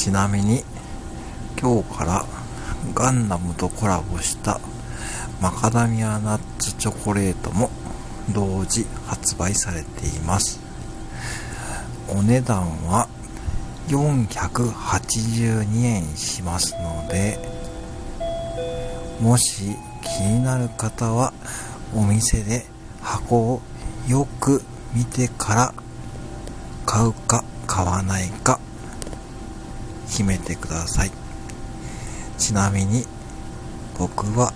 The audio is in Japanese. ちなみに今日からガンダムとコラボしたマカダミアナッツチョコレートも同時発売されています。お値段は482円しますので、もし気になる方はお店で箱をよく見てから買うか買わないか決めてください。ちなみに僕は